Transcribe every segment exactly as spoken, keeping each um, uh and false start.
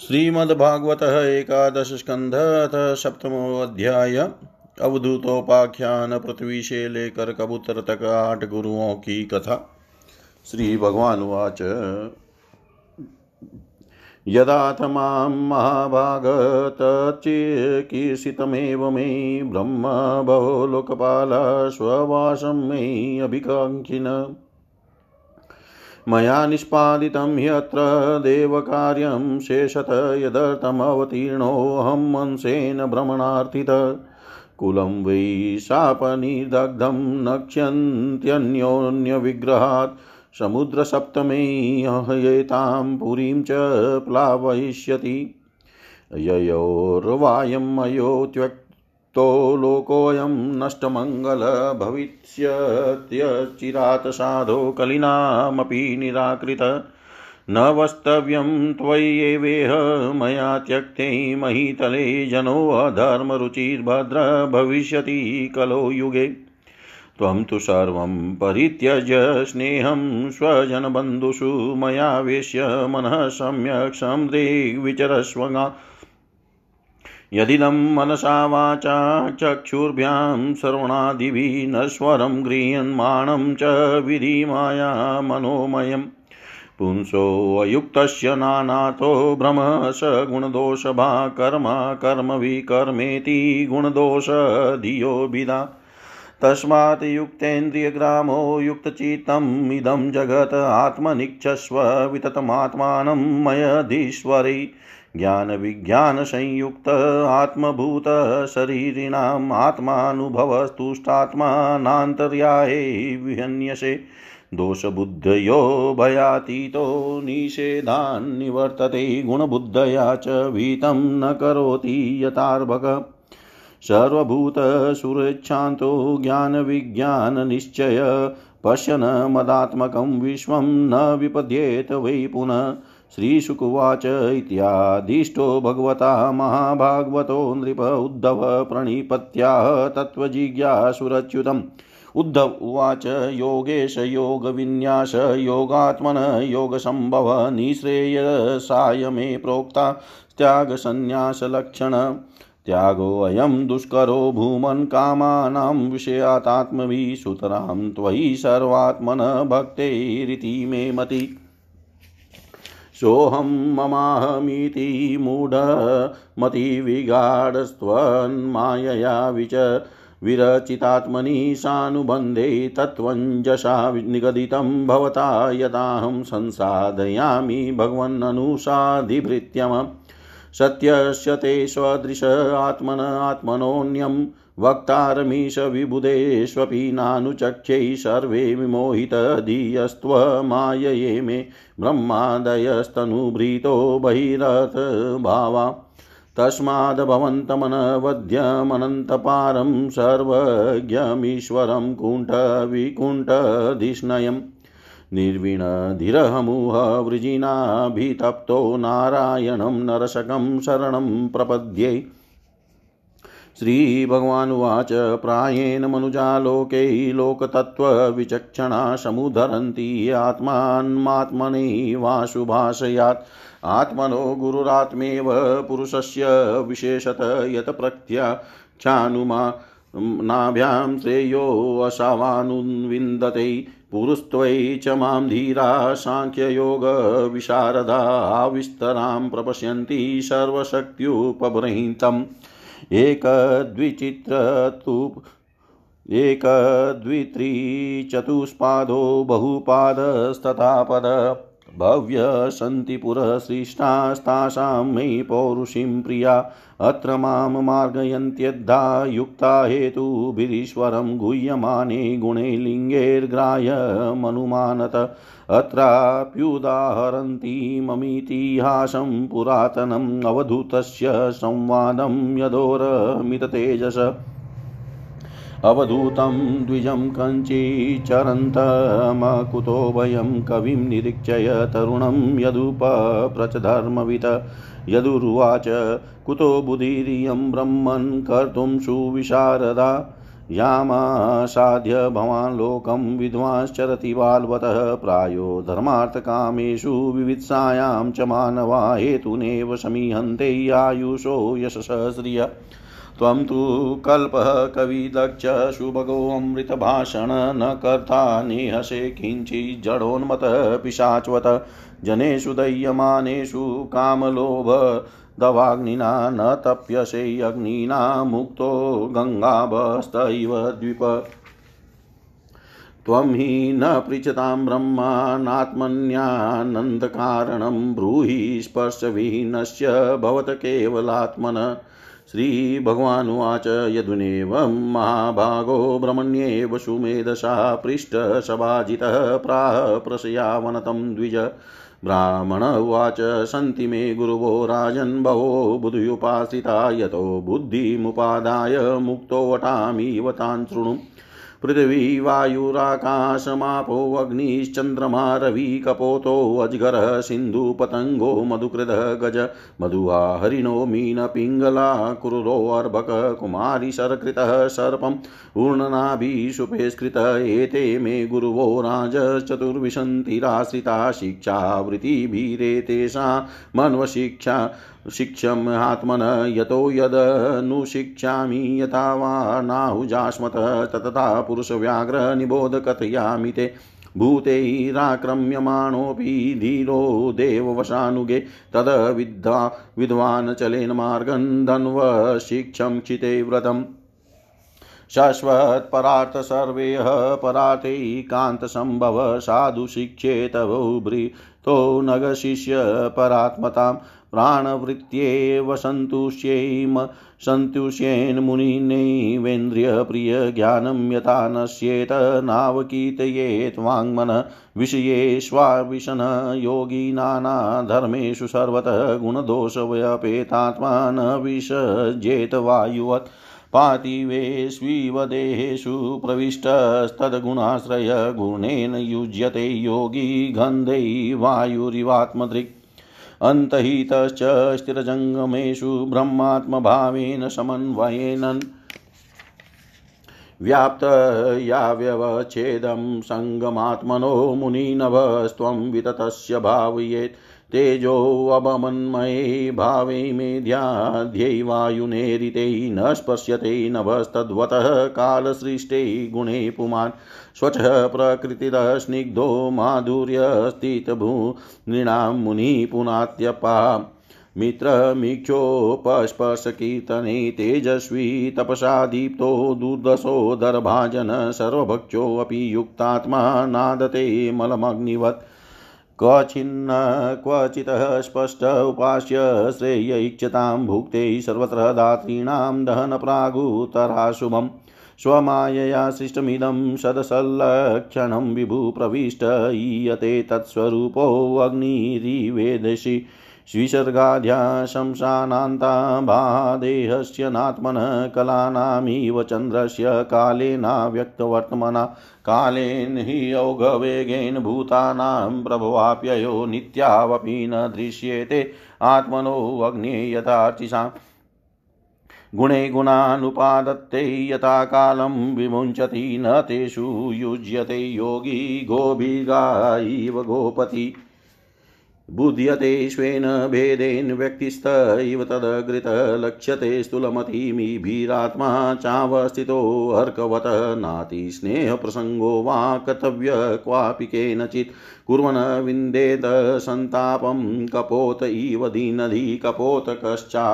श्रीमद्भागवत एकादश स्कंध अथ सप्तमो अध्याय अवधूतोपाख्यान पृथ्वी से लेकर कबूतर तक आठ गुरुओं की कथा। श्री भगवान उवाच यदा तमां महाभागतचेकीर्षितमेव मे ब्रह्म भवो लोकपाला स्ववासं मे अभिकांक्षिण मया निष्पादितं यत्र देवकार्यं शेषत यदर्थमवतीर्णोऽहं मनसेन भ्रमणार्थितः कुलं वै शापनिदग्धं नक्ष्यन्त्यन्योन्यविग्रहात् समुद्रसप्तमे हयेतां पुरीं च प्लावयिष्यति ययोर्वायं मयो त्यक्तो लोकोऽयं नष्टमङ्गल भविष्यत्यचिरात् साधो कलिनामपि निराकृत न वस्तव्यं त्वय्येवेह मया त्यक्ते महीतले जनो अधर्मरुचिर्भद्र भविष्यति कलो युगे त्वं तु सर्वं परित्यज्य स्नेहं स्वजनबन्धुषु मया वेश्य मनः सम्यक् समदृग् विचरस्व यदिदं मनसा वाचा चक्षुर्भ्यां श्रवणादिभिः न स्वरं गृह्यमाणं च विधिमाया मनोमयं पुंसो अयुक्तस्य नानातो भ्रमः स गुणदोषभाक् कर्म कर्मविकर्मेति गुणदोषधियो विदा तस्मात् युक्तेन्द्रियग्रामो युक्तचित्तम् इदं जगत् आत्मनिच्छस्व विततमात्मानं मयधीश्वरि ज्ञानविज्ञानसंयुक्त आत्मभूत शरीरिणाम् आत्मानुभवस्तुष्टात्मा नान्तर्याये विहन्यसे दोषबुद्धयो भयातीतो निषेधान् निवर्तते गुणबुद्धया च भीतं न करोति यतार्भक सर्वभूत सुरेच्छान्तो ज्ञानविज्ञाननिश्चय पश्यन् मदात्मकं विश्वं न विपद्येत वै पुनः श्रीशुकुवाच इत्यादिष्टो भगवता महाभागवतो नृप उद्धव प्रणिपत्याह तत्त्वजिज्ञासुरच्युतम् उद्धव उवाच योगेश योगविन्यास योगात्मन योगसंभव निःश्रेयसाय मे प्रोक्ता त्यागसंन्यासलक्षण त्यागोऽयं दुष्करो भूमन् कामानां विषयातात्मभिः सुतरां त्वयि सर्वात्मनः भक्तेरिति मे मति सोऽहं ममाहमिति मूढमतिविगाढस्त्वन्मायया विच विरचितात्मनि सानुबन्धे तत्त्वञ्जसा निगदितं भवता यदाहं संसाधयामि भगवन्ननुसाधिभृत्यम् सत्यस्य ते स्वदृश आत्मन आत्मनोऽन्यं वक्तारमीश विबुधेष्वपि नानुचक्षै सर्वे विमोहितधियस्त्व मायये मे ब्रह्मादयस्तनुभृतो बहिरथ भावा तस्माद्भवन्तमनवध्यमनन्तपारं सर्वज्ञमीश्वरं कुण्ठविकुण्ठधिष्णयम् निर्विणधिरहमुह वृजिनाभितप्तो नारायणं नरशकं शरणं प्रपद्ये श्रीभगवान् उवाच प्रायेण मनुजालोके लोकतत्त्वविचक्षणा समुद्धरन्ति आत्मानमात्मने वासुभाषयात् आत्मनो गुरुरात्मेव पुरुषस्य विशेषतः यत् प्रत्याख्यानुमा नाभ्यां श्रेयोऽसावानुविन्दते पुरुस्त्वयि च मां धीरा सांख्ययोगविशारदा विस्तरां प्रपश्यन्ति सर्वशक्त्युपबृंहितम् एकद्विचित्रतु एकद्वित्रिचतुष्पादो बहुपादस्तथापद भव्य सन्ति पुरसृष्टास्तासां मे पौरुषीं प्रिया अत्र मां मार्गयन्त्यद्धा युक्ता हेतुभिरीश्वरं गुह्यमाने गुणे लिङ्गैर्ग्राह्यमनुमानत अत्राप्युदाहरन्ति ममीतिहासं पुरातनम् अवधूतस्य संवादं यदोरमिततेजस अवधूतं द्विजं कंचीचरन्तमकुतो भयं कविं निरीक्षय तरुणं यदुपप्रचधर्मवित् यदुरुवाच कुतो बुधिरियं ब्रह्मन् कर्तुं सुविशारदा यामासाध्य भवान् लोकं विद्वांश्चरति बालवतः प्रायो धर्मार्थकामेषु विवित्सायां च मानवा हेतुनेव समीहन्ते आयुषो यशसः श्रियः। त्वं तु कल्पः कविदक्ष शुभगो अमृतभाषण न कर्ता नेहसे किञ्चित् जडोन्मतः पिशाच्वत जनेषु दह्यमानेषु कामलोभ दवाग्निना न तप्यसे अग्निना मुक्तो गंगाभस्तैव द्विप। त्वं हि न पृच्छतां ब्रह्मानात्मन्यानन्दकारणं ब्रूहि स्पर्शविहीनस्य भवत केवलात्मनः। श्री भगवानुवाच यदुनेवं महाभागो ब्रह्मण्येव सुमेधसा पृष्ठसभाजितः प्राह प्रशयावनतं द्विज। ब्राह्मण उवाच सन्ति मे गुरुवो राजन् बहवो बुद्ध्युपासिता यतो बुद्धिमुपादाय मुक्तो वटामीव तान् शृणु। पृथिवी वायुराकाशमापो अग्निश्चन्द्रमा रविकपोतो अजगरः सिन्धुपतङ्गो मधुकृदः गज मधुआ हरिणो मीनपिङ्गला कुरुरो अर्भकः कुमारी सरकृतः सर्पं ऊर्णनाभिषुपेष्कृतः। एते मे गुरुवो राजश्चतुर्विंशतिराश्रिता शिक्षावृत्तिभिरेतेषा मन्वशिक्षा शिक्षम आत्मन यतो यदनुशिक्षामि यथा वा नाहुजास्मत ततता पुरुषव्याघ्र निबोध कथयामि ते। भूतैराक्रम्यमाणोऽपि धीरो देववशानुगे तद विद्वा विद्वान् चलेन मार्गं धन्वशिक्षं चिते व्रतम्। शाश्वत परार्थ सर्वेह परार्थे कांत संभव साधु शिक्षेत भूभृ तो नगशिष्य परात्मतां प्राणवृत्त्येव सन्तुष्येम सन्तुष्येन मुनिनैवेन्द्रिय प्रिय ज्ञानं यथा नश्येत नावकीर्तयेत् वाङ्मन। विषयेष्वाविशन योगी नाना धर्मेषु सर्वतः गुणदोषव्यपेतात्मान विसर्जेत वायुवत्। पातिवेष्वीव देहेषु प्रविष्टस्तद्गुणाश्रय गुणेन युज्यते योगी गन्धै वायुरिवात्मदृक्। अन्तहितश्च स्थिरजङ्गमेषु ब्रह्मात्मभावेन समन्वयेन व्याप्तयाव्यवच्छेदं सङ्गमात्मनो मुनिनभस्त्वं विततस्य भावयेत्। तेजोऽवमन्मये भावे मेध्याध्यै वायुनेरिते न स्पश्यते नभस्तद्वतः कालसृष्टे गुणे पुमान्। स्वच्छः प्रकृतितः स्निग्धो माधुर्यस्थितभू नृणां मुनिः पुनात्यपा मित्रमीक्षोपस्पर्शकीर्तने तेजस्वी तपसा दीप्तो दुर्दशो दर्भाजन सर्वभक्षोऽपि युक्तात्मा नादते मलमग्निवत्। क्वचिन्न क्वचितः स्पष्ट उपास्य श्रेय इच्छतां भुक्ते सर्वत्र दातॄणां दहन प्रागुतरा शुभम्। स्वमायया सृष्टमिदं सदसल्लक्षणं विभु प्रविष्ट ईयते तत्स्वरूपो अग्निरिवेदसि। विसर्गाद्या शंसानान्ता भादेहस्य नात्मनः कलानामिव चन्द्रस्य कालेना व्यक्तवर्त्मना कालेन हि योगवेगेन भूतानां प्रभवाप्ययो नित्यावपि न दृश्येते आत्मनो अग्नेयतार्चिषां। गुणे गुणानुपादत्ते यथा कालं विमुञ्चति न तेषु युज्यते योगी गोभिर्गायैव गोपति। बुध्यते स्वेन भेदेन व्यक्तिस्थ इव तदग्रितः लक्ष्यते स्थूलमतिमीभिरात्मा चावस्थितो हर्कवतः। नाति स्नेहप्रसङ्गो वा कर्तव्य क्वापि केनचित् कुर्वन् विन्देत सन्तापं कपोत इव दीनधी कपोत कश्चा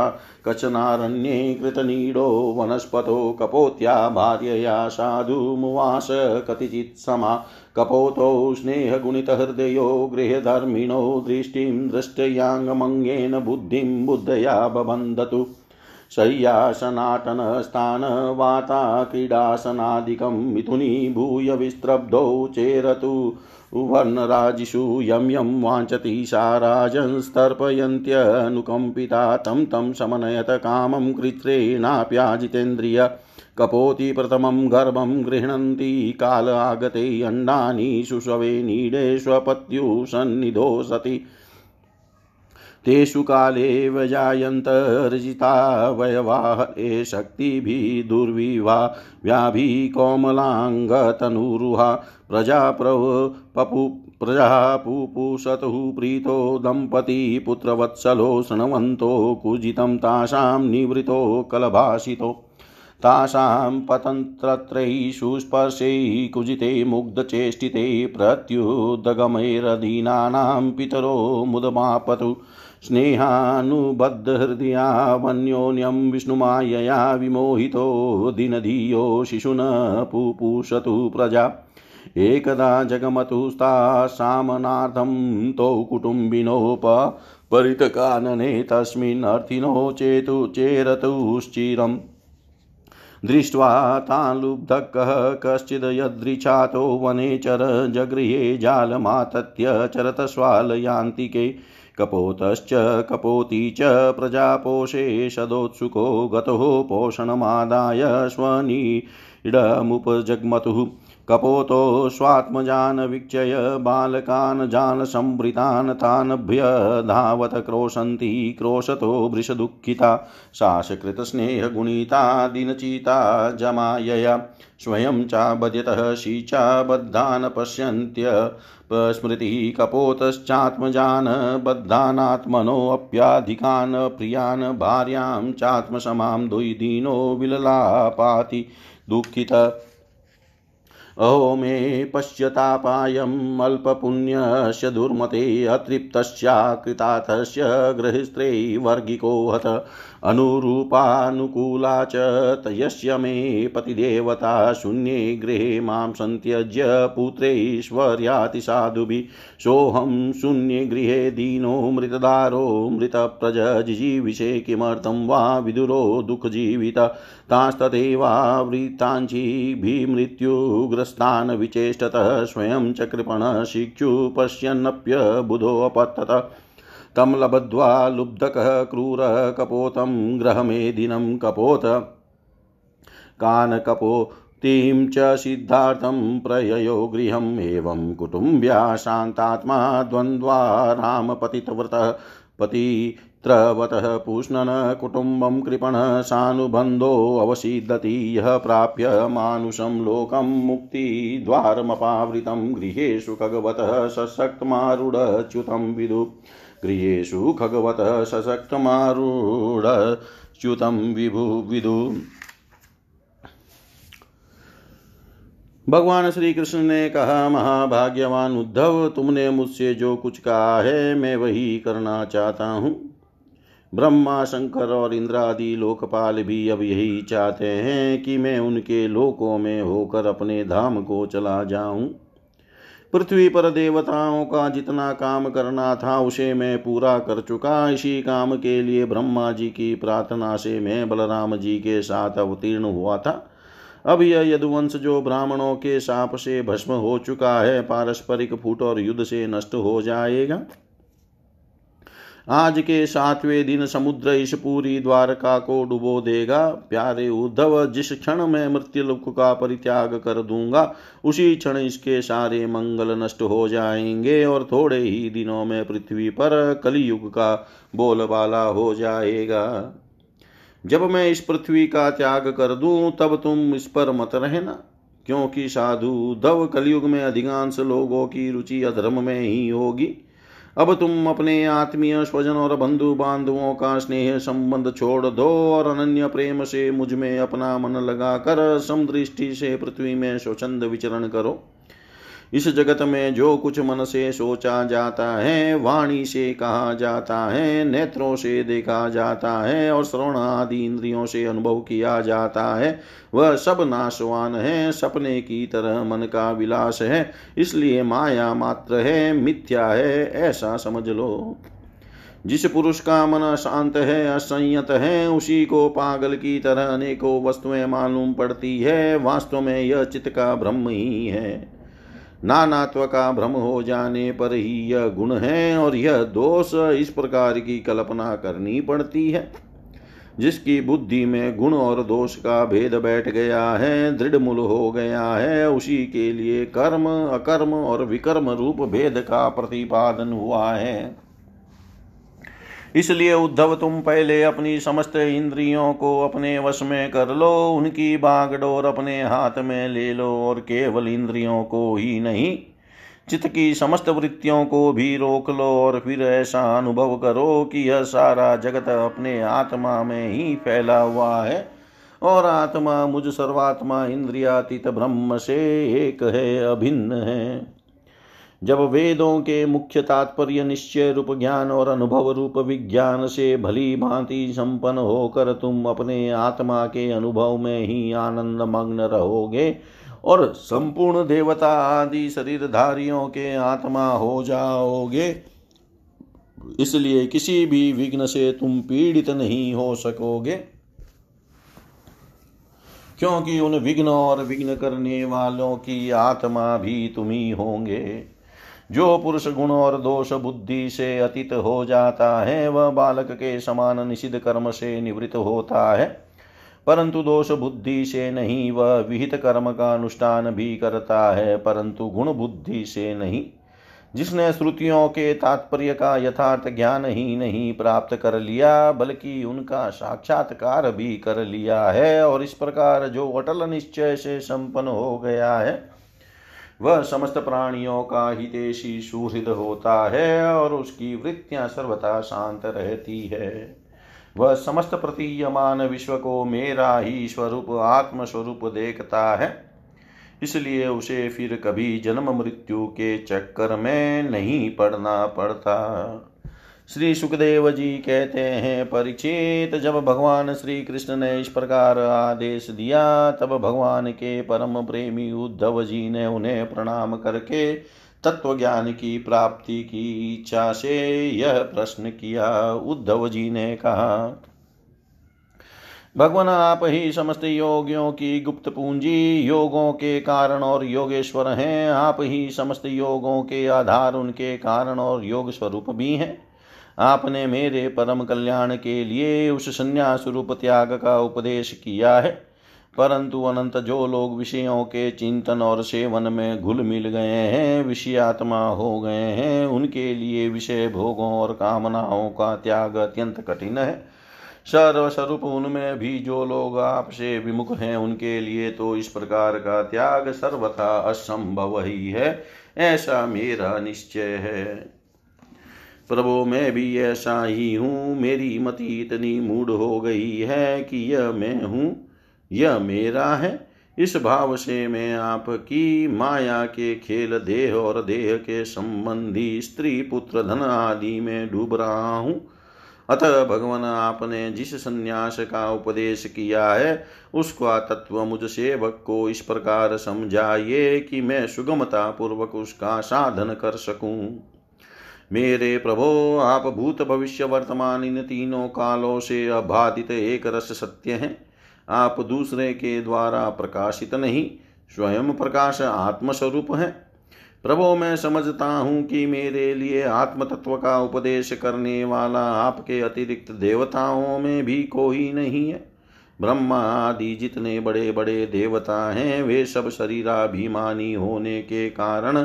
कचनारण्ये कृतनीडो वनस्पतो कपोत्या भार्यया साधुमुवास कतिचित् समा कपोतो स्नेहगुणितहृदयो गृहधर्मिणो दृष्टिं दृष्टयाङ्गमङ्गेन बुद्धिं बुद्धया बबन्धतु। शय्यासनाटनस्थानवाता क्रीडासनादिकं मिथुनी भूय विस्त्रब्धौ चेरतु वर्णराजिषु यं यं वाञ्छति सा राजंस्तर्पयन्त्यनुकम्पिता तं तं समनयत कामं कृत्रेणाप्याजितेन्द्रिय। कपोति प्रथमं गर्भं गृह्णन्ति काल आगते अण्डानि सुषवे नीडे स्वपत्युः सन्निधो सति। तेषु कालेव जायन्त रजिता वयवाः ए शक्तिभिः दुर्विवा व्याभि कोमलाङ्गतनुरुहा प्रजाप्रव पपु प्रजापुपुशतुः प्रीतो दंपती पुत्रवत्सलो शृण्वन्तो कूजितं तासां निवृतो कलभाषितो तासां पतन्त्रत्रयी सुस्पर्शैः कुजिते मुग्धचेष्टिते प्रत्युदगमैरदीनानां पितरो मुदमापतु स्नेहानुबद्धहृदया वन्योन्यं विष्णुमायया विमोहितो दिनधियो शिशुनः पुपुषतु प्रजा एकदा जगमतुस्तासामनार्थं तौ कुटुम्बिनोपपरितकानने तस्मिन् अर्थिनो चेतु चेरतुश्चिरम् दृष्ट्वा तालुब्धकः कश्चिद् यदृच्छातो वने चर जगृहे जालमातत्य चरतस्वालयान्तिके कपोतश्च कपोती च प्रजापोषे सदोत्सुको गतः पोषणमादाय स्वनीडमुपजग्मतुः कपोतो स्वात्मजान् वीक्षय बालकान् जालसंभृतान् तानभ्यधावत क्रोशन्ति क्रोशतो वृषदुःखिता शासकृतस्नेहगुणिता दीनचिता जमायया स्वयं चाबध्यतः शीचा बद्धान् पश्यन्त्य स्मृतिः कपोतश्चात्मजान् बद्धानात्मनोऽप्याधिकान् प्रियान् भार्यां चात्मसमां दुर्दीनो विललापाति दुःखितः अहो मे पश्यतापायम् अल्पपुण्यस्य दुर्मते अतृप्तस्य कृतार्थस्य गृहस्त्रे वर्गिको हत अनुरूपानुकूला च तयस्य मे पतिदेवता शून्ये गृहे मां संत्यज्य पुत्रैश्वर्यातिसाधुभिः सोऽहं शून्ये गृहे दीनो मृतदारो मृतप्रज जिजीविषे किमर्थं वा विदुरो दुःखजीविता तांस्तथैवावृतांश्चिभिर्मृत्युग्रस्तान् विचेष्टतः स्वयं च कृपणः शिक्षु पश्यन्नप्यबुधोऽपतत् तम लब्ध्वा लुब्धकः क्रूरः कपोतं गृहमेदिनं कपोत कान कपोतीं च सिद्धार्थं प्रययो गृहम् एवं कुटुम्ब्या शान्तात्मा द्वन्द्वा रामपतितव्रतः पतित्रवतः पूष्णन कुटुम्बं कृपणः सानुबन्धो अवसीदति यः प्राप्य मानुषं लोकं मुक्तिद्वारमपावृतं गृहेषु खगवतः सशक्तमारूढच्युतं विदुः गृहेषु खगवतः सशक्तमारूढच्युतं विभु विदु। भगवान श्री कृष्ण ने कहा, महाभाग्यवान उद्धव, तुमने मुझसे जो कुछ कहा है मैं वही करना चाहता हूँ। ब्रह्मा, शंकर और इंद्रादि लोकपाल भी अब यही चाहते हैं कि मैं उनके लोकों में होकर अपने धाम को चला जाऊँ। पृथ्वी पर देवताओं का जितना काम करना था उसे मैं पूरा कर चुका। इसी काम के लिए ब्रह्मा जी की प्रार्थना से मैं बलराम जी के साथ अवतीर्ण हुआ था। अब यह यदुवंश जो ब्राह्मणों के शाप से भस्म हो चुका है पारस्परिक फूट और युद्ध से नष्ट हो जाएगा। आज के सातवें दिन समुद्र इस पूरी द्वारका को डुबो देगा। प्यारे उद्धव, जिस क्षण मैं मृत्युलोक का परित्याग कर दूंगा उसी क्षण इसके सारे मंगल नष्ट हो जाएंगे और थोड़े ही दिनों में पृथ्वी पर कलियुग का बोलबाला हो जाएगा। जब मैं इस पृथ्वी का त्याग कर दूं तब तुम इस पर मत रहना, क्योंकि साधु उद्धव, कलियुग में अधिकांश लोगों की रुचि अधर्म में ही होगी। अब तुम अपने आत्मीय स्वजन और बंधु बांधवों का स्नेह संबंध छोड़ दो और अनन्य प्रेम से मुझ में अपना मन लगाकर समदृष्टि से पृथ्वी में स्वच्छंद विचरण करो। इस जगत में जो कुछ मन से सोचा जाता है, वाणी से कहा जाता है, नेत्रों से देखा जाता है और श्रवण आदि इंद्रियों से अनुभव किया जाता है, वह सब नाशवान है, सपने की तरह मन का विलास है, इसलिए माया मात्र है, मिथ्या है, ऐसा समझ लो। जिस पुरुष का मन अशांत है, असंयत है, उसी को पागल की तरह अनेकों वस्तुएं मालूम पड़ती है। वास्तव में यह चित्त का भ्रम ही है। नानात्व का भ्रम हो जाने पर ही यह गुण है और यह दोष। इस प्रकार की कल्पना करनी पड़ती है। जिसकी बुद्धि में गुण और दोष का भेद बैठ गया है, दृढ़ मूल हो गया है, उसी के लिए कर्म, अकर्म और विकर्म रूप भेद का प्रतिपादन हुआ है। इसलिए उद्धव तुम पहले अपनी समस्त इंद्रियों को अपने वश में कर लो, उनकी बागडोर अपने हाथ में ले लो और केवल इंद्रियों को ही नहीं चित्त की समस्त वृत्तियों को भी रोक लो और फिर ऐसा अनुभव करो कि यह सारा जगत अपने आत्मा में ही फैला हुआ है और आत्मा मुझ सर्वात्मा इंद्रियातीत ब्रह्म से एक है, अभिन्न है। जब वेदों के मुख्य तात्पर्य निश्चय रूप ज्ञान और अनुभव रूप विज्ञान से भली भांति संपन्न होकर तुम अपने आत्मा के अनुभव में ही आनंद मग्न रहोगे और संपूर्ण देवता आदि शरीरधारियों के आत्मा हो जाओगे, इसलिए किसी भी विघ्न से तुम पीड़ित नहीं हो सकोगे, क्योंकि उन विघ्न और विघ्न करने वालों की आत्मा भी तुम ही होंगे। जो पुरुष गुण और दोष बुद्धि से अतीत हो जाता है वह बालक के समान निषिद्ध कर्म से निवृत्त होता है, परंतु दोष बुद्धि से नहीं। वह विहित कर्म का अनुष्ठान भी करता है परंतु गुण बुद्धि से नहीं। जिसने श्रुतियों के तात्पर्य का यथार्थ ज्ञान ही नहीं प्राप्त कर लिया बल्कि उनका साक्षात्कार भी कर लिया है और इस प्रकार जो अटल निश्चय से संपन्न हो गया है वह समस्त प्राणियों का हितैषी सुहृद होता है और उसकी वृत्तियां सर्वथा शांत रहती है। वह समस्त प्रतीयमान विश्व को मेरा ही स्वरूप आत्मस्वरूप देखता है, इसलिए उसे फिर कभी जन्म मृत्यु के चक्कर में नहीं पड़ना पड़ता। श्री सुखदेव जी कहते हैं, परीक्षित, जब भगवान श्री कृष्ण ने इस प्रकार आदेश दिया तब भगवान के परम प्रेमी उद्धव जी ने उन्हें प्रणाम करके तत्व ज्ञान की प्राप्ति की इच्छा से यह प्रश्न किया। उद्धव जी ने कहा, भगवान आप ही समस्त योगियों की गुप्त पूंजी, योगों के कारण और योगेश्वर हैं। आप ही समस्त योगों के आधार, उनके कारण और योग स्वरूप भी हैं। आपने मेरे परम कल्याण के लिए उस संन्यास रूप त्याग का उपदेश किया है, परंतु अनंत जो लोग विषयों के चिंतन और सेवन में घुल मिल गए हैं, विषयात्मा हो गए हैं, उनके लिए विषय भोगों और कामनाओं का त्याग अत्यंत कठिन है। सर्वस्वरूप उनमें भी जो लोग आपसे विमुख हैं उनके लिए तो इस प्रकार का त्याग सर्वथा असंभव ही है, ऐसा मेरा निश्चय है। प्रभो, मैं भी ऐसा ही हूँ। मेरी मति इतनी मूढ़ हो गई है कि यह मैं हूँ, यह मेरा है, इस भाव से मैं आपकी माया के खेल, देह और देह के संबंधी स्त्री पुत्र धन आदि में डूब रहा हूँ। अतः भगवान आपने जिस संन्यास का उपदेश किया है उसका तत्व मुझ सेवक को इस प्रकार समझाइए कि मैं सुगमता पूर्वक उसका साधन कर सकूँ। मेरे प्रभो, आप भूत भविष्य वर्तमान इन तीनों कालों से अबाधित एक रस सत्य हैं। आप दूसरे के द्वारा प्रकाशित नहीं, स्वयं प्रकाश आत्मस्वरूप हैं। प्रभो, मैं समझता हूँ कि मेरे लिए आत्म तत्व का उपदेश करने वाला आपके अतिरिक्त देवताओं में भी कोई नहीं है। ब्रह्मा आदि जितने बड़े बड़े देवता हैं वे सब शरीराभिमानी होने के कारण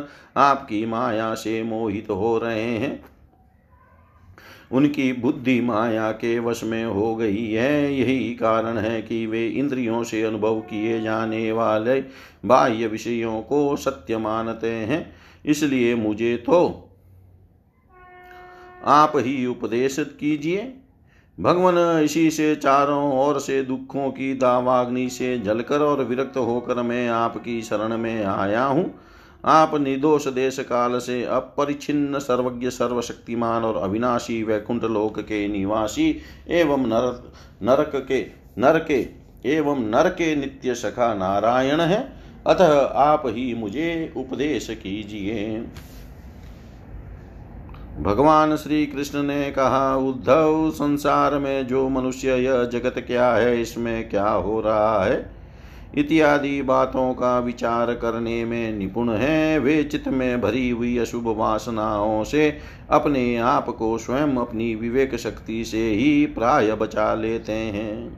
आपकी माया से मोहित हो रहे हैं। उनकी बुद्धि माया के वश में हो गई है, यही कारण है कि वे इंद्रियों से अनुभव किए जाने वाले बाह्य विषयों को सत्य मानते हैं। इसलिए मुझे तो आप ही उपदेश कीजिए। भगवान, इसी से चारों ओर से दुखों की दावाग्नि से जलकर और विरक्त होकर मैं आपकी शरण में आया हूँ। आप निर्दोष देश काल से अपरिछिन्न सर्वज्ञ सर्वशक्तिमान और अविनाशी वैकुंठ लोक के निवासी एवं नर नरक के नर के एवं नर के नित्य सखा नारायण है, अतः आप ही मुझे उपदेश कीजिए। भगवान श्री कृष्ण ने कहा, उद्धव, संसार में जो मनुष्य यह जगत क्या है, इसमें क्या हो रहा है इत्यादि बातों का विचार करने में निपुण हैं, वे चित्त में भरी हुई अशुभ वासनाओं से अपने आप को स्वयं अपनी विवेक शक्ति से ही प्राय बचा लेते हैं।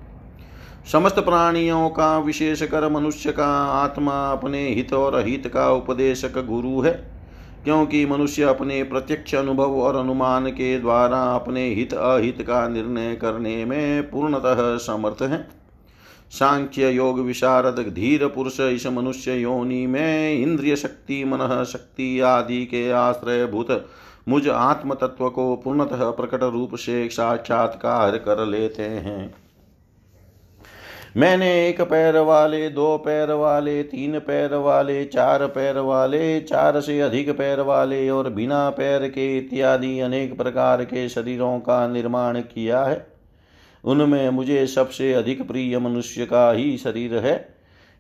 समस्त प्राणियों का विशेषकर मनुष्य का आत्मा अपने हित और अहित का उपदेशक गुरु है। क्योंकि मनुष्य अपने प्रत्यक्ष अनुभव और अनुमान के द्वारा अपने हित अहित का निर्णय करने में पूर्णतः समर्थ है। सांख्य योग विशारद धीर पुरुष इस मनुष्य योनि में इंद्रिय शक्ति मन शक्ति आदि के आश्रयभूत मुझ आत्म तत्व को पूर्णतः प्रकट रूप से साक्षात्कार कर लेते हैं। मैंने एक पैर वाले, दो पैर वाले, तीन पैर वाले, चार पैर वाले, चार से अधिक पैर वाले और बिना पैर के इत्यादि अनेक प्रकार के शरीरों का निर्माण किया है। उनमें मुझे सबसे अधिक प्रिय मनुष्य का ही शरीर है।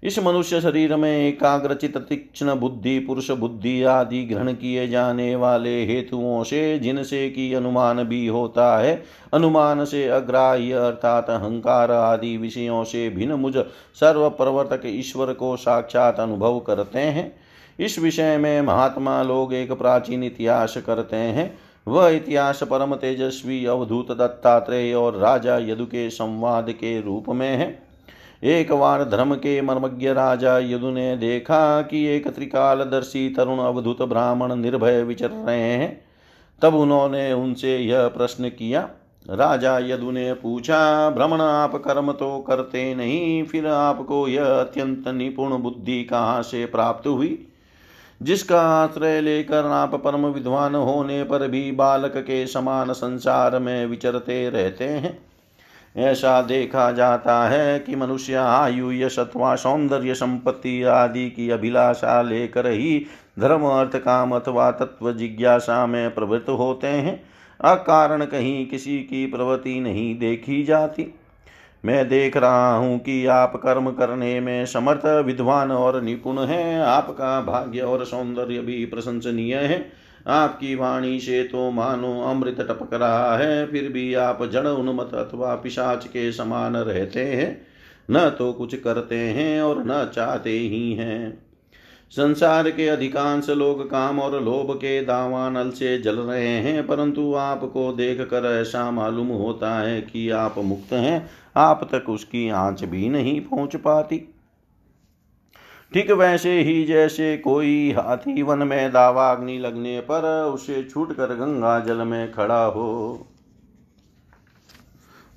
इस मनुष्य शरीर में एकाग्रचित तीक्ष्ण बुद्धि पुरुष बुद्धि आदि ग्रहण किए जाने वाले हेतुओं से, जिनसे कि अनुमान भी होता है, अनुमान से अग्राह्य अर्थात अहंकार आदि विषयों से भिन्न मुझ सर्व प्रवर्तक ईश्वर को साक्षात अनुभव करते हैं। इस विषय में महात्मा लोग एक प्राचीन इतिहास करते हैं। वह इतिहास परम तेजस्वी अवधूत दत्तात्रेय और राजा यदु के संवाद के रूप में है। एक बार धर्म के मर्मज्ञ राजा यदु ने देखा कि एक त्रिकालदर्शी तरुण अवधूत ब्राह्मण निर्भय विचर रहे हैं। तब उन्होंने उनसे यह प्रश्न किया। राजा यदु ने पूछा, ब्राह्मण आप कर्म तो करते नहीं, फिर आपको यह अत्यंत निपुण बुद्धि कहाँ से प्राप्त हुई, जिसका आश्रय लेकर आप परम विद्वान होने पर भी बालक के समान संसार में विचरते रहते हैं। ऐसा देखा जाता है कि मनुष्य आयु यश अथवा सौंदर्य संपत्ति आदि की अभिलाषा लेकर ही धर्म अर्थ काम अथवा तत्व जिज्ञासा में प्रवृत्त होते हैं। अकारण कहीं किसी की प्रवृत्ति नहीं देखी जाती। मैं देख रहा हूँ कि आप कर्म करने में समर्थ विद्वान और निपुण हैं। आपका भाग्य और सौंदर्य भी प्रशंसनीय है। आपकी वाणी से तो मानो अमृत टपक रहा है, फिर भी आप जड़ उन्मत्त अथवा पिशाच के समान रहते हैं, न तो कुछ करते हैं और न चाहते ही हैं। संसार के अधिकांश लोग काम और लोभ के दावानल से जल रहे हैं, परंतु आपको देखकर ऐसा मालूम होता है कि आप मुक्त हैं। आप तक उसकी आंच भी नहीं पहुंच पाती। ठीक वैसे ही जैसे कोई हाथी वन में दावाग्नि लगने पर उसे छूटकर गंगा जल में खड़ा हो।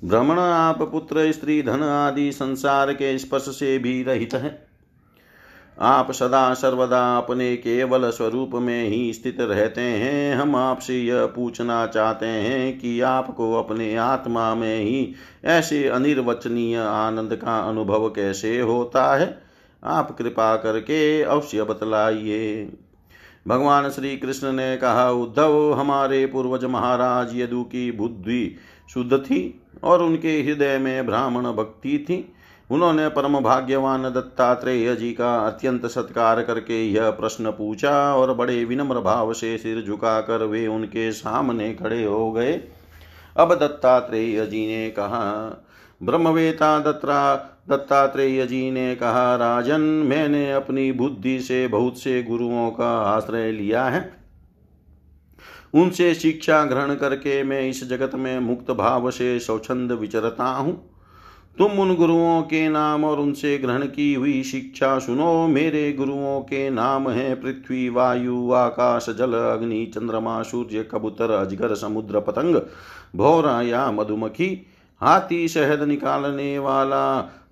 ब्राह्मण आप पुत्र स्त्री धन आदि संसार के स्पर्श से भी रहित हैं। आप सदा सर्वदा अपने केवल स्वरूप में ही स्थित रहते हैं। हम आपसे यह पूछना चाहते हैं कि आपको अपने आत्मा में ही ऐसे अनिर्वचनीय आनंद का अनुभव कैसे होता है, आप कृपा करके अवश्य बतलाइए। भगवान श्री कृष्ण ने कहा, उद्धव हमारे पूर्वज महाराज यदु की बुद्धि शुद्ध थी और उनके हृदय में ब्राह्मण भक्ति थी। उन्होंने परम भाग्यवान दत्तात्रेय जी का अत्यंत सत्कार करके यह प्रश्न पूछा और बड़े विनम्र भाव से सिर झुकाकर वे उनके सामने खड़े हो गए। अब दत्तात्रेय जी ने कहा, ब्रह्मवेता दत्रा दत्तात्रेय जी ने कहा, राजन मैंने अपनी बुद्धि से बहुत से गुरुओं का आश्रय लिया है। उनसे शिक्षा ग्रहण करके मैं इस जगत में मुक्त भाव से स्वच्छंद विचरता हूँ। तुम उन गुरुओं के नाम और उनसे ग्रहण की हुई शिक्षा सुनो। मेरे गुरुओं के नाम हैं पृथ्वी, वायु, आकाश, जल, अग्नि, चंद्रमा, सूर्य, कबूतर, अजगर, समुद्र, पतंग, भौरा या मधुमक्खी, हाथी, शहद निकालने वाला,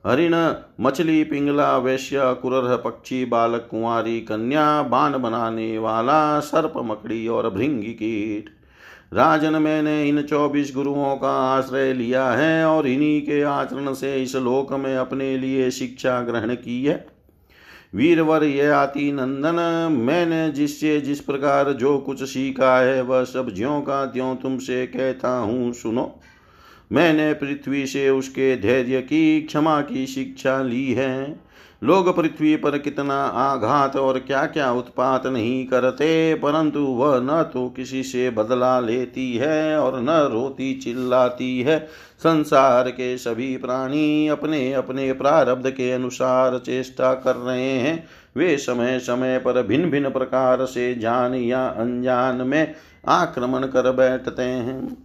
हरिण, मछली, पिंगला, वैश्य, कुरर, पक्षी, बालक, कुंवारी कन्या, बाण बनाने वाला, सर्प, मकड़ी और भृंगी कीट। राजन मैंने इन चौबीस गुरुओं का आश्रय लिया है और इन्हीं के आचरण से इस लोक में अपने लिए शिक्षा ग्रहण की है। वीरवर ययाति नंदन, मैंने जिससे जिस प्रकार जो कुछ सीखा है वह सब ज्यों का त्यों तुमसे कहता हूँ, सुनो। मैंने पृथ्वी से उसके धैर्य की, क्षमा की शिक्षा ली है। लोग पृथ्वी पर कितना आघात और क्या क्या उत्पात नहीं करते, परंतु वह न तो किसी से बदला लेती है और न रोती चिल्लाती है। संसार के सभी प्राणी अपने अपने प्रारब्ध के अनुसार चेष्टा कर रहे हैं। वे समय समय पर भिन्न भिन्न प्रकार से जान या अनजान में आक्रमण कर बैठते हैं।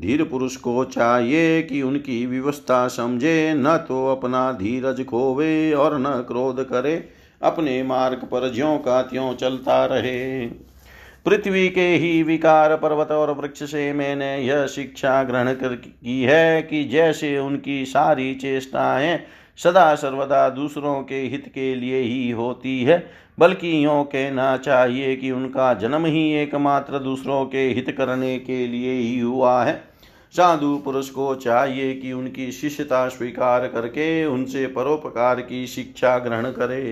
धीर पुरुष को चाहिए कि उनकी व्यवस्था समझे, न तो अपना धीरज खोवे और न क्रोध करे, अपने मार्ग पर ज्यों का त्यों चलता रहे। पृथ्वी के ही विकार पर्वत और वृक्ष से मैंने यह शिक्षा ग्रहण कर की है कि जैसे उनकी सारी चेष्टाएं सदा सर्वदा दूसरों के हित के लिए ही होती है, बल्कि यों कहना चाहिए कि उनका जन्म ही एकमात्र दूसरों के हित करने के लिए ही हुआ है। साधु पुरुष को चाहिए कि उनकी शिष्यता स्वीकार करके उनसे परोपकार की शिक्षा ग्रहण करे।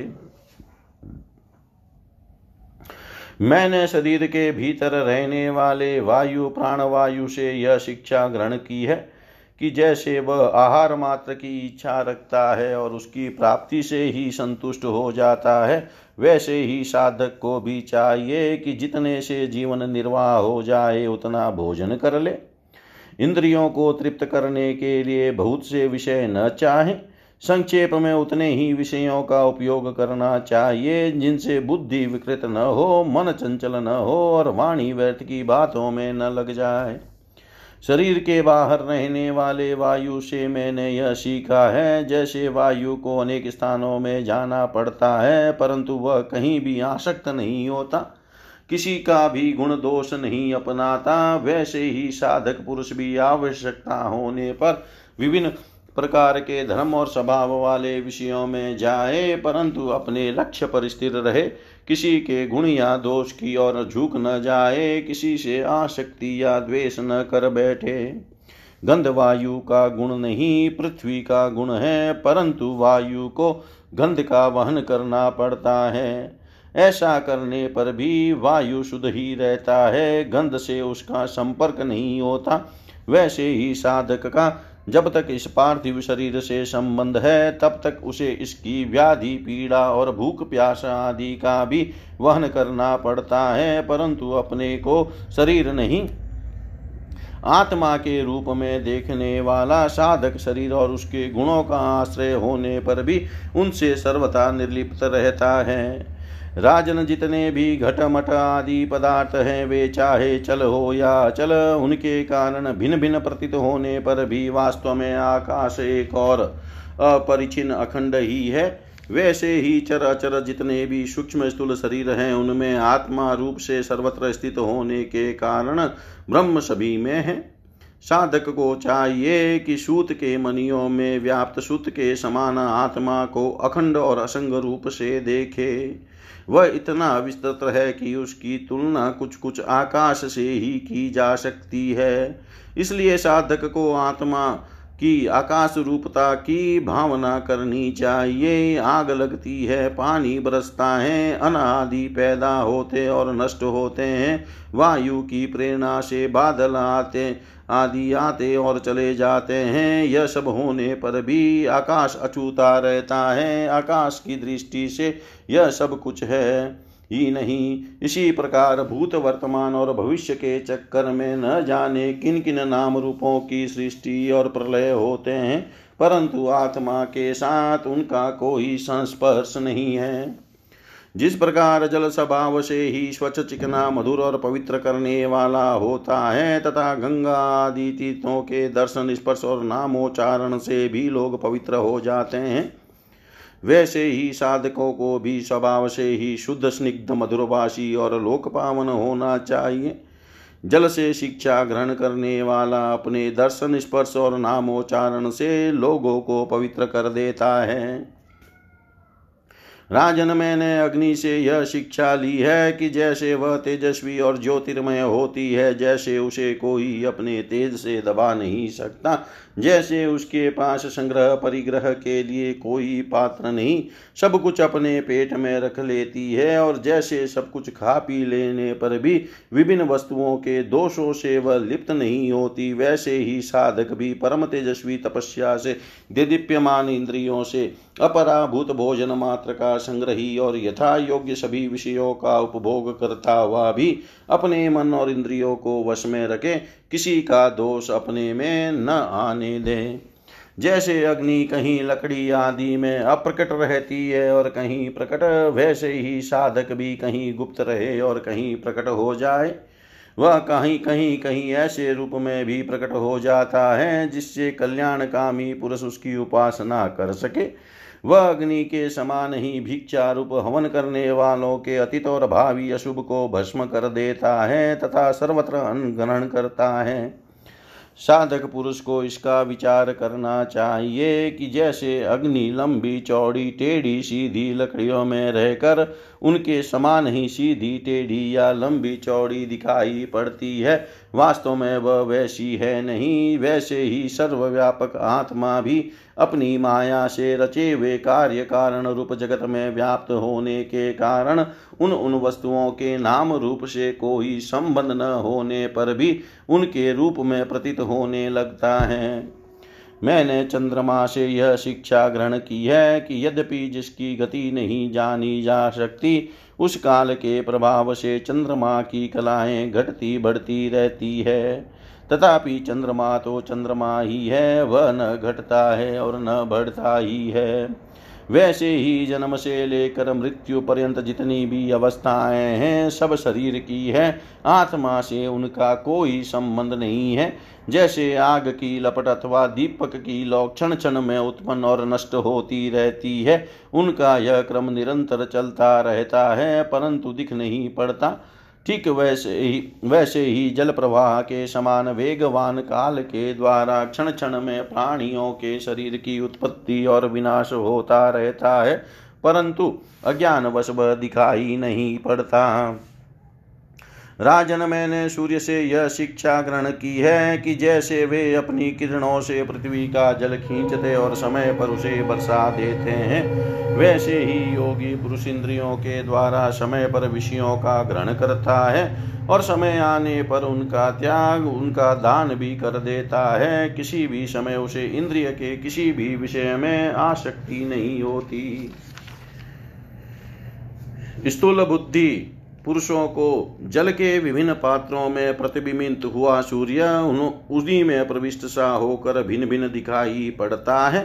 मैंने शरीर के भीतर रहने वाले वायु प्राणवायु से यह शिक्षा ग्रहण की है कि जैसे वह आहार मात्र की इच्छा रखता है और उसकी प्राप्ति से ही संतुष्ट हो जाता है, वैसे ही साधक को भी चाहिए कि जितने से जीवन निर्वाह हो जाए उतना भोजन कर ले। इंद्रियों को तृप्त करने के लिए बहुत से विषय न चाहें, संक्षेप में उतने ही विषयों का उपयोग करना चाहिए जिनसे बुद्धि विकृत न हो, मन चंचल न हो और वाणी व्यर्थ की बातों में न लग जाए। शरीर के बाहर रहने वाले वायु से मैंने यह सीखा है, जैसे वायु को अनेक स्थानों में जाना पड़ता है परंतु वह कहीं भी आसक्त नहीं होता, किसी का भी गुण दोष नहीं अपनाता, वैसे ही साधक पुरुष भी आवश्यकता होने पर विभिन्न प्रकार के धर्म और स्वभाव वाले विषयों में जाए परंतु अपने लक्ष्य पर स्थिर रहे, किसी के गुण या दोष की ओर झुक न जाए, किसी से आसक्ति या द्वेष न कर बैठे। गंध वायु का गुण नहीं पृथ्वी का गुण है, परंतु वायु को गंध का वहन करना पड़ता है। ऐसा करने पर भी वायु शुद्ध ही रहता है, गंध से उसका संपर्क नहीं होता। वैसे ही साधक का जब तक इस पार्थिव शरीर से संबंध है तब तक उसे इसकी व्याधि पीड़ा और भूख प्यास आदि का भी वहन करना पड़ता है, परंतु अपने को शरीर नहीं आत्मा के रूप में देखने वाला साधक शरीर और उसके गुणों का आश्रय होने पर भी उनसे सर्वथा निर्लिप्त रहता है। राजन जितने भी घटमट आदि पदार्थ हैं वे चाहे चल हो या अचल, उनके कारण भिन्न भिन्न प्रतीत होने पर भी वास्तव में आकाश एक और अपरिछिन्न अखंड ही है। वैसे ही चर अचर जितने भी सूक्ष्म स्थूल शरीर हैं उनमें आत्मा रूप से सर्वत्र स्थित होने के कारण ब्रह्म सभी में है। साधक को चाहिए कि सूत के मणियों में व्याप्त सूत के समान आत्मा को अखंड और असंग रूप से देखे। वह इतना विस्तृत है कि उसकी तुलना कुछ कुछ आकाश से ही की जा सकती है। इसलिए साधक को आत्मा की आकाश रूपता की भावना करनी चाहिए। आग लगती है, पानी बरसता है, अनादि पैदा होते और नष्ट होते हैं, वायु की प्रेरणा से बादल आते आदि आते और चले जाते हैं। यह सब होने पर भी आकाश अछूता रहता है। आकाश की दृष्टि से यह सब कुछ है ही नहीं। इसी प्रकार भूत वर्तमान और भविष्य के चक्कर में न जाने किन किन नाम रूपों की सृष्टि और प्रलय होते हैं, परंतु आत्मा के साथ उनका कोई संस्पर्श नहीं है। जिस प्रकार जल स्वभाव से ही स्वच्छ चिकना मधुर और पवित्र करने वाला होता है तथा गंगा आदि तीर्थों के दर्शन स्पर्श और नामोच्चारण से भी लोग पवित्र हो जाते हैं, वैसे ही साधकों को भी स्वभाव से ही शुद्ध स्निग्ध मधुरभाषी और लोकपावन होना चाहिए। जल से शिक्षा ग्रहण करने वाला अपने दर्शन स्पर्श और नामोच्चारण से लोगों को पवित्र कर देता है। राजन मैंने अग्नि से यह शिक्षा ली है कि जैसे वह तेजस्वी और ज्योतिर्मय होती है, जैसे उसे कोई अपने तेज से दबा नहीं सकता, जैसे उसके पास संग्रह परिग्रह के लिए कोई पात्र नहीं, सब कुछ अपने पेट में रख लेती है और जैसे सब कुछ खा पी लेने पर भी विभिन्न वस्तुओं के दोषों से वह लिप्त नहीं होती, वैसे ही साधक भी परम तेजस्वी तपस्या से देदीप्यमान इंद्रियों से अपराभूत भोजन मात्र का संग्रही और यथा योग्य सभी विषयों का उपभोग करता हुआ भी अपने मन और इंद्रियों को वश में रखे, किसी का दोष अपने में न आने दें। जैसे अग्नि कहीं लकड़ी आदि में अप्रकट रहती है और कहीं प्रकट, वैसे ही साधक भी कहीं गुप्त रहे और कहीं प्रकट हो जाए। वह कहीं कहीं कहीं ऐसे रूप में भी प्रकट हो जाता है जिससे कल्याणकामी पुरुष उसकी उपासना कर सके। वह अग्नि के समान ही भिक्षारूप हवन करने वालों के अतीत और भावी अशुभ को भस्म कर देता है तथा सर्वत्र अन्न ग्रहण करता है। साधक पुरुष को इसका विचार करना चाहिए कि जैसे अग्नि लंबी चौड़ी टेढ़ी सीधी लकड़ियों में रहकर उनके समान ही सीधी टेढ़ी या लंबी चौड़ी दिखाई पड़ती है, वास्तव में वह वैसी है नहीं। वैसे ही सर्वव्यापक आत्मा भी अपनी माया से रचे हुए कार्य कारण रूप जगत में व्याप्त होने के कारण उन उन वस्तुओं के नाम रूप से कोई संबंध न होने पर भी उनके रूप में प्रतीत होने लगता है। मैंने चंद्रमा से यह शिक्षा ग्रहण की है कि यद्यपि जिसकी गति नहीं जानी जा सकती, उस काल के प्रभाव से चंद्रमा की कलाएं घटती बढ़ती रहती है, तथापि चंद्रमा तो चंद्रमा ही है, वह न घटता है और न बढ़ता ही है। वैसे ही जन्म से लेकर मृत्यु पर्यंत जितनी भी अवस्थाएं हैं सब शरीर की है, आत्मा से उनका कोई संबंध नहीं है। जैसे आग की लपट अथवा दीपक की लौ क्षण क्षण में उत्पन्न और नष्ट होती रहती है, उनका यह क्रम निरंतर चलता रहता है परंतु दिख नहीं पड़ता। ठीक वैसे ही वैसे ही जल प्रवाह के समान वेगवान काल के द्वारा क्षण क्षण में प्राणियों के शरीर की उत्पत्ति और विनाश होता रहता है परंतु अज्ञानवश वह दिखाई नहीं पड़ता। राजन, मैंने सूर्य से यह शिक्षा ग्रहण की है कि जैसे वे अपनी किरणों से पृथ्वी का जल खींचते और समय पर उसे बरसा देते हैं, वैसे ही योगी पुरुष इंद्रियों के द्वारा समय पर विषयों का ग्रहण करता है और समय आने पर उनका त्याग उनका दान भी कर देता है। किसी भी समय उसे इंद्रिय के किसी भी विषय में आसक्ति नहीं होती। स्थूल बुद्धि पुरुषों को जल के विभिन्न पात्रों में प्रतिबिंबित हुआ सूर्य उन्हीं में प्रविष्ट सा होकर भिन्न भिन्न दिखाई पड़ता है,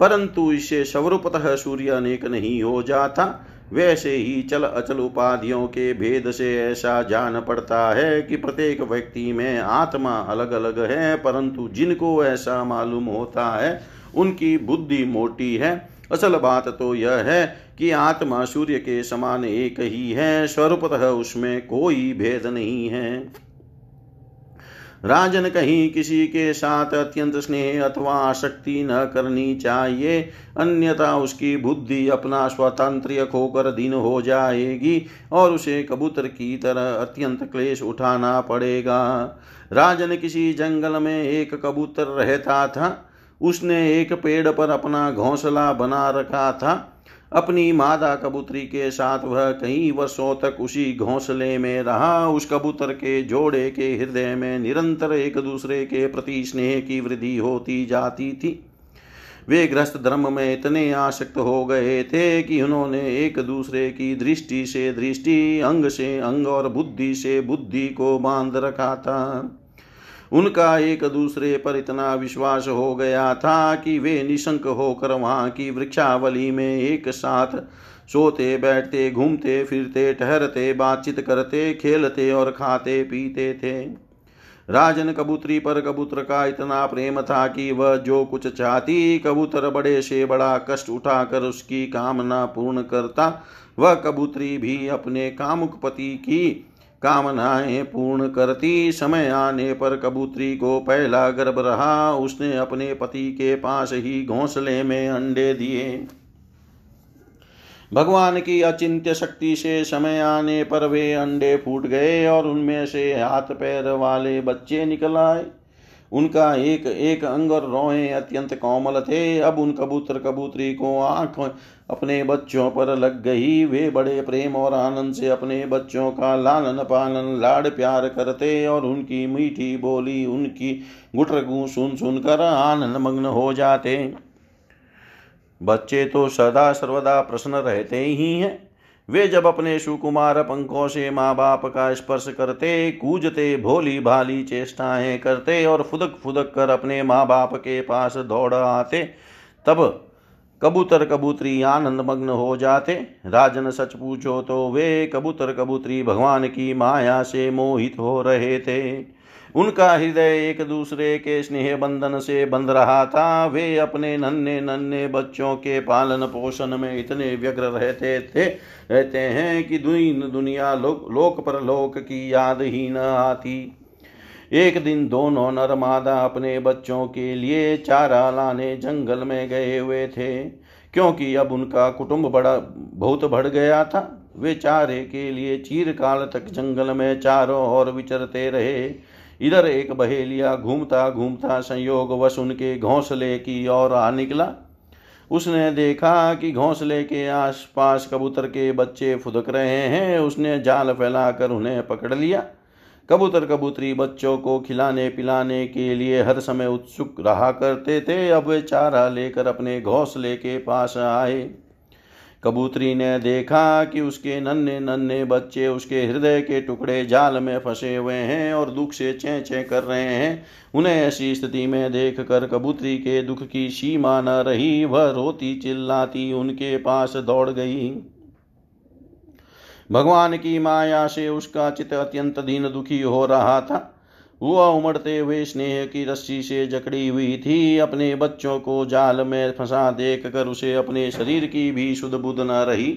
परंतु इससे स्वरूपतः सूर्य अनेक नहीं हो जाता। वैसे ही चल अचल उपाधियों के भेद से ऐसा जान पड़ता है कि प्रत्येक व्यक्ति में आत्मा अलग अलग है, परंतु जिनको ऐसा मालूम होता है उनकी बुद्धि मोटी है। असल बात तो यह है कि आत्मा सूर्य के समान एक ही है, स्वरूपतः उसमें कोई भेद नहीं है। राजन, कहीं किसी के साथ अत्यंत स्नेह अथवा आसक्ति न करनी चाहिए, अन्यथा उसकी बुद्धि अपना स्वातंत्र्य खोकर दीन हो जाएगी और उसे कबूतर की तरह अत्यंत क्लेश उठाना पड़ेगा। राजन, किसी जंगल में एक कबूतर रहता था। उसने एक पेड़ पर अपना घोंसला बना रखा था। अपनी मादा कबूतरी के साथ वह कई वर्षों तक उसी घोंसले में रहा। उस कबूतर के जोड़े के हृदय में निरंतर एक दूसरे के प्रति स्नेह की वृद्धि होती जाती थी। वे गृहस्थ धर्म में इतने आसक्त हो गए थे कि उन्होंने एक दूसरे की दृष्टि से दृष्टि, अंग से अंग और बुद्धि से बुद्धि को बांध रखा था। उनका एक दूसरे पर इतना विश्वास हो गया था कि वे निशंक होकर वहाँ की वृक्षावली में एक साथ सोते बैठते घूमते फिरते ठहरते बातचीत करते खेलते और खाते पीते थे। राजन, कबूतरी पर कबूतर का इतना प्रेम था कि वह जो कुछ चाहती कबूतर बड़े से बड़ा कष्ट उठाकर उसकी कामना पूर्ण करता। वह कबूतरी भी अपने कामुक पति की कामनाएं पूर्ण करती। समय आने पर कबूतरी को पहला गर्भ रहा। उसने अपने पति के पास ही घोंसले में अंडे दिए। भगवान की अचिंत्य शक्ति से समय आने पर वे अंडे फूट गए और उनमें से हाथ पैर वाले बच्चे निकल आए। उनका एक एक अंग और रोएं अत्यंत कोमल थे। अब उन कबूतर कबूतरी को आँख अपने बच्चों पर लग गई। वे बड़े प्रेम और आनंद से अपने बच्चों का लालन पालन लाड़ प्यार करते और उनकी मीठी बोली उनकी गुटरगू सुन सुनकर आनंद मग्न हो जाते। बच्चे तो सदा सर्वदा प्रसन्न रहते ही हैं। वे जब अपने सुकुमार पंखों से माँ बाप का स्पर्श करते, कूजते, भोली भाली चेष्टाएं करते और फुदक फुदक कर अपने माँ बाप के पास दौड़ आते, तब कबूतर कबूतरी आनंद मग्न हो जाते। राजन, सच पूछो तो वे कबूतर कबूतरी भगवान की माया से मोहित हो रहे थे। उनका हृदय एक दूसरे के स्नेह बंधन से बंध रहा था। वे अपने नन्हे नन्हे बच्चों के पालन पोषण में इतने व्यग्र रहते थे रहते हैं कि दुन दुनिया लोक लोक परलोक की याद ही न आती। एक दिन दोनों नर मादा अपने बच्चों के लिए चारा लाने जंगल में गए हुए थे, क्योंकि अब उनका कुटुंब बड़ा बहुत बढ़ गया था। वे चारे के लिए चीरकाल तक जंगल में चारों ओर विचरते रहे। इधर एक बहेलिया घूमता घूमता संयोगवश उनके घोंसले की ओर आ निकला। उसने देखा कि घोंसले के आसपास कबूतर के बच्चे फुदक रहे हैं। उसने जाल फैलाकर उन्हें पकड़ लिया। कबूतर कबूतरी बच्चों को खिलाने पिलाने के लिए हर समय उत्सुक रहा करते थे। अब वे चारा लेकर अपने घोंसले के पास आए। कबूतरी ने देखा कि उसके नन्हे नन्हे बच्चे उसके हृदय के टुकड़े जाल में फंसे हुए हैं और दुख से चें चें कर रहे हैं। उन्हें ऐसी स्थिति में देखकर कबूतरी के दुख की सीमा न रही। वह रोती चिल्लाती उनके पास दौड़ गई। भगवान की माया से उसका चित्त अत्यंत दीन दुखी हो रहा था। वह उमड़ते हुए स्नेह की रस्सी से जकड़ी हुई थी। अपने बच्चों को जाल में फंसा देख कर उसे अपने शरीर की भी सुध बुध न रही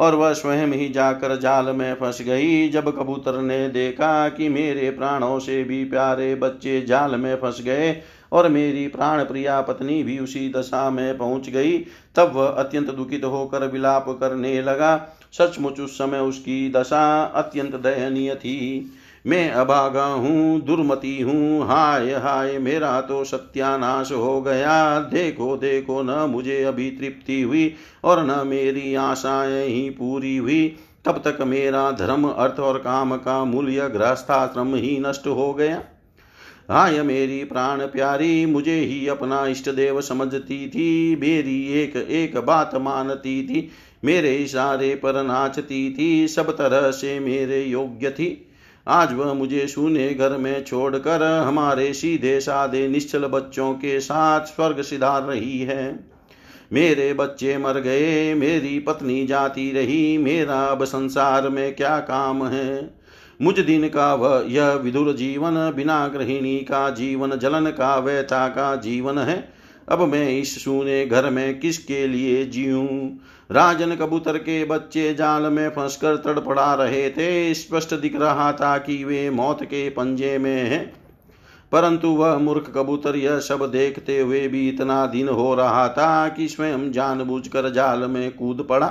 और वह स्वयं ही जाकर जाल में फंस गई। जब कबूतर ने देखा कि मेरे प्राणों से भी प्यारे बच्चे जाल में फंस गए और मेरी प्राण प्रिया पत्नी भी उसी दशा में पहुंच गई, तब वह अत्यंत दुखित होकर विलाप करने लगा। सचमुच उस समय उसकी दशा अत्यंत दयनीय थी। मैं अभागा हूँ, दुर्मति हूँ, हाय हाय मेरा तो सत्यानाश हो गया। देखो देखो न मुझे अभी तृप्ति हुई और न मेरी आशाएं ही पूरी हुई। तब तक मेरा धर्म अर्थ और काम का मूल्य गृहस्थाश्रम ही नष्ट हो गया। हाय मेरी प्राण प्यारी, मुझे ही अपना इष्ट देव समझती थी, मेरी एक एक बात मानती थी, मेरे इशारे पर नाचती थी, सब तरह से मेरे योग्य थी। आज वह मुझे शून्य घर में छोड़कर हमारे सीधे साधे निश्चल बच्चों के साथ स्वर्ग सिधार रही है। मेरे बच्चे मर गए, मेरी पत्नी जाती रही, मेरा अब संसार में क्या काम है। मुझ दिन का वह यह विधुर जीवन बिना गृहिणी का जीवन, जलन का व्यथा का जीवन है। अब मैं इस शून्य घर में किसके लिए जीऊं। राजन कबूतर के बच्चे जाल में फंसकर तड़पड़ा रहे थे। स्पष्ट दिख रहा था कि वे मौत के पंजे में हैं, परंतु वह मूर्ख कबूतर यह सब देखते हुए भी इतना दीन हो रहा था कि स्वयं जानबूझकर जाल में कूद पड़ा।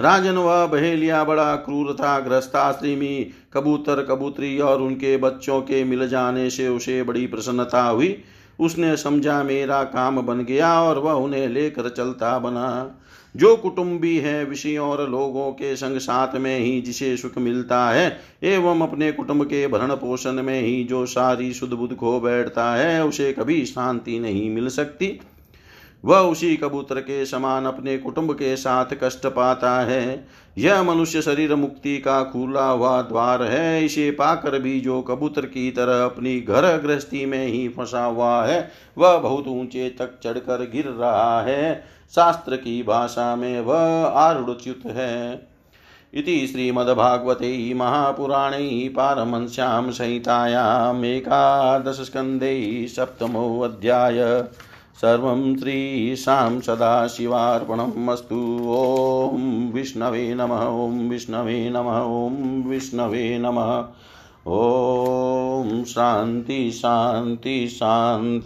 राजन व बहेलिया बड़ा क्रूर था। गृहस्थाश्रमी कबूतर कबूतरी और उनके बच्चों के मिल जाने से उसे बड़ी प्रसन्नता हुई। उसने समझा मेरा काम बन गया और वह उन्हें लेकर चलता बना। जो कुटुंबी है विषयों और लोगों के संग साथ में ही जिसे सुख मिलता है एवं अपने कुटुंब के भरण पोषण में ही जो सारी सुध बुध खो बैठता है, उसे कभी शांति नहीं मिल सकती। वह उसी कबूतर के समान अपने कुटुंब के साथ कष्ट पाता है। यह मनुष्य शरीर मुक्ति का खुला हुआ द्वार है। इसे पाकर भी जो कबूतर की तरह अपनी घर गृहस्थी में ही फंसा हुआ है, वह बहुत ऊंचे तक चढ़कर गिर रहा है। शास्त्र की भाषा में वह आरूढ़च्युत है। इति श्रीमद्भागवते महापुराणे पारमहंस्यां संहितायाम् एकादश स्कन्धे सप्तमो अध्याय। सर्वं श्रीशां सदाशिवार्पणमस्तु। ओं विष्णवे नमः, ओं विष्णवे नमः, ओं विष्णवे नमः। ओं शांति शांति शांति।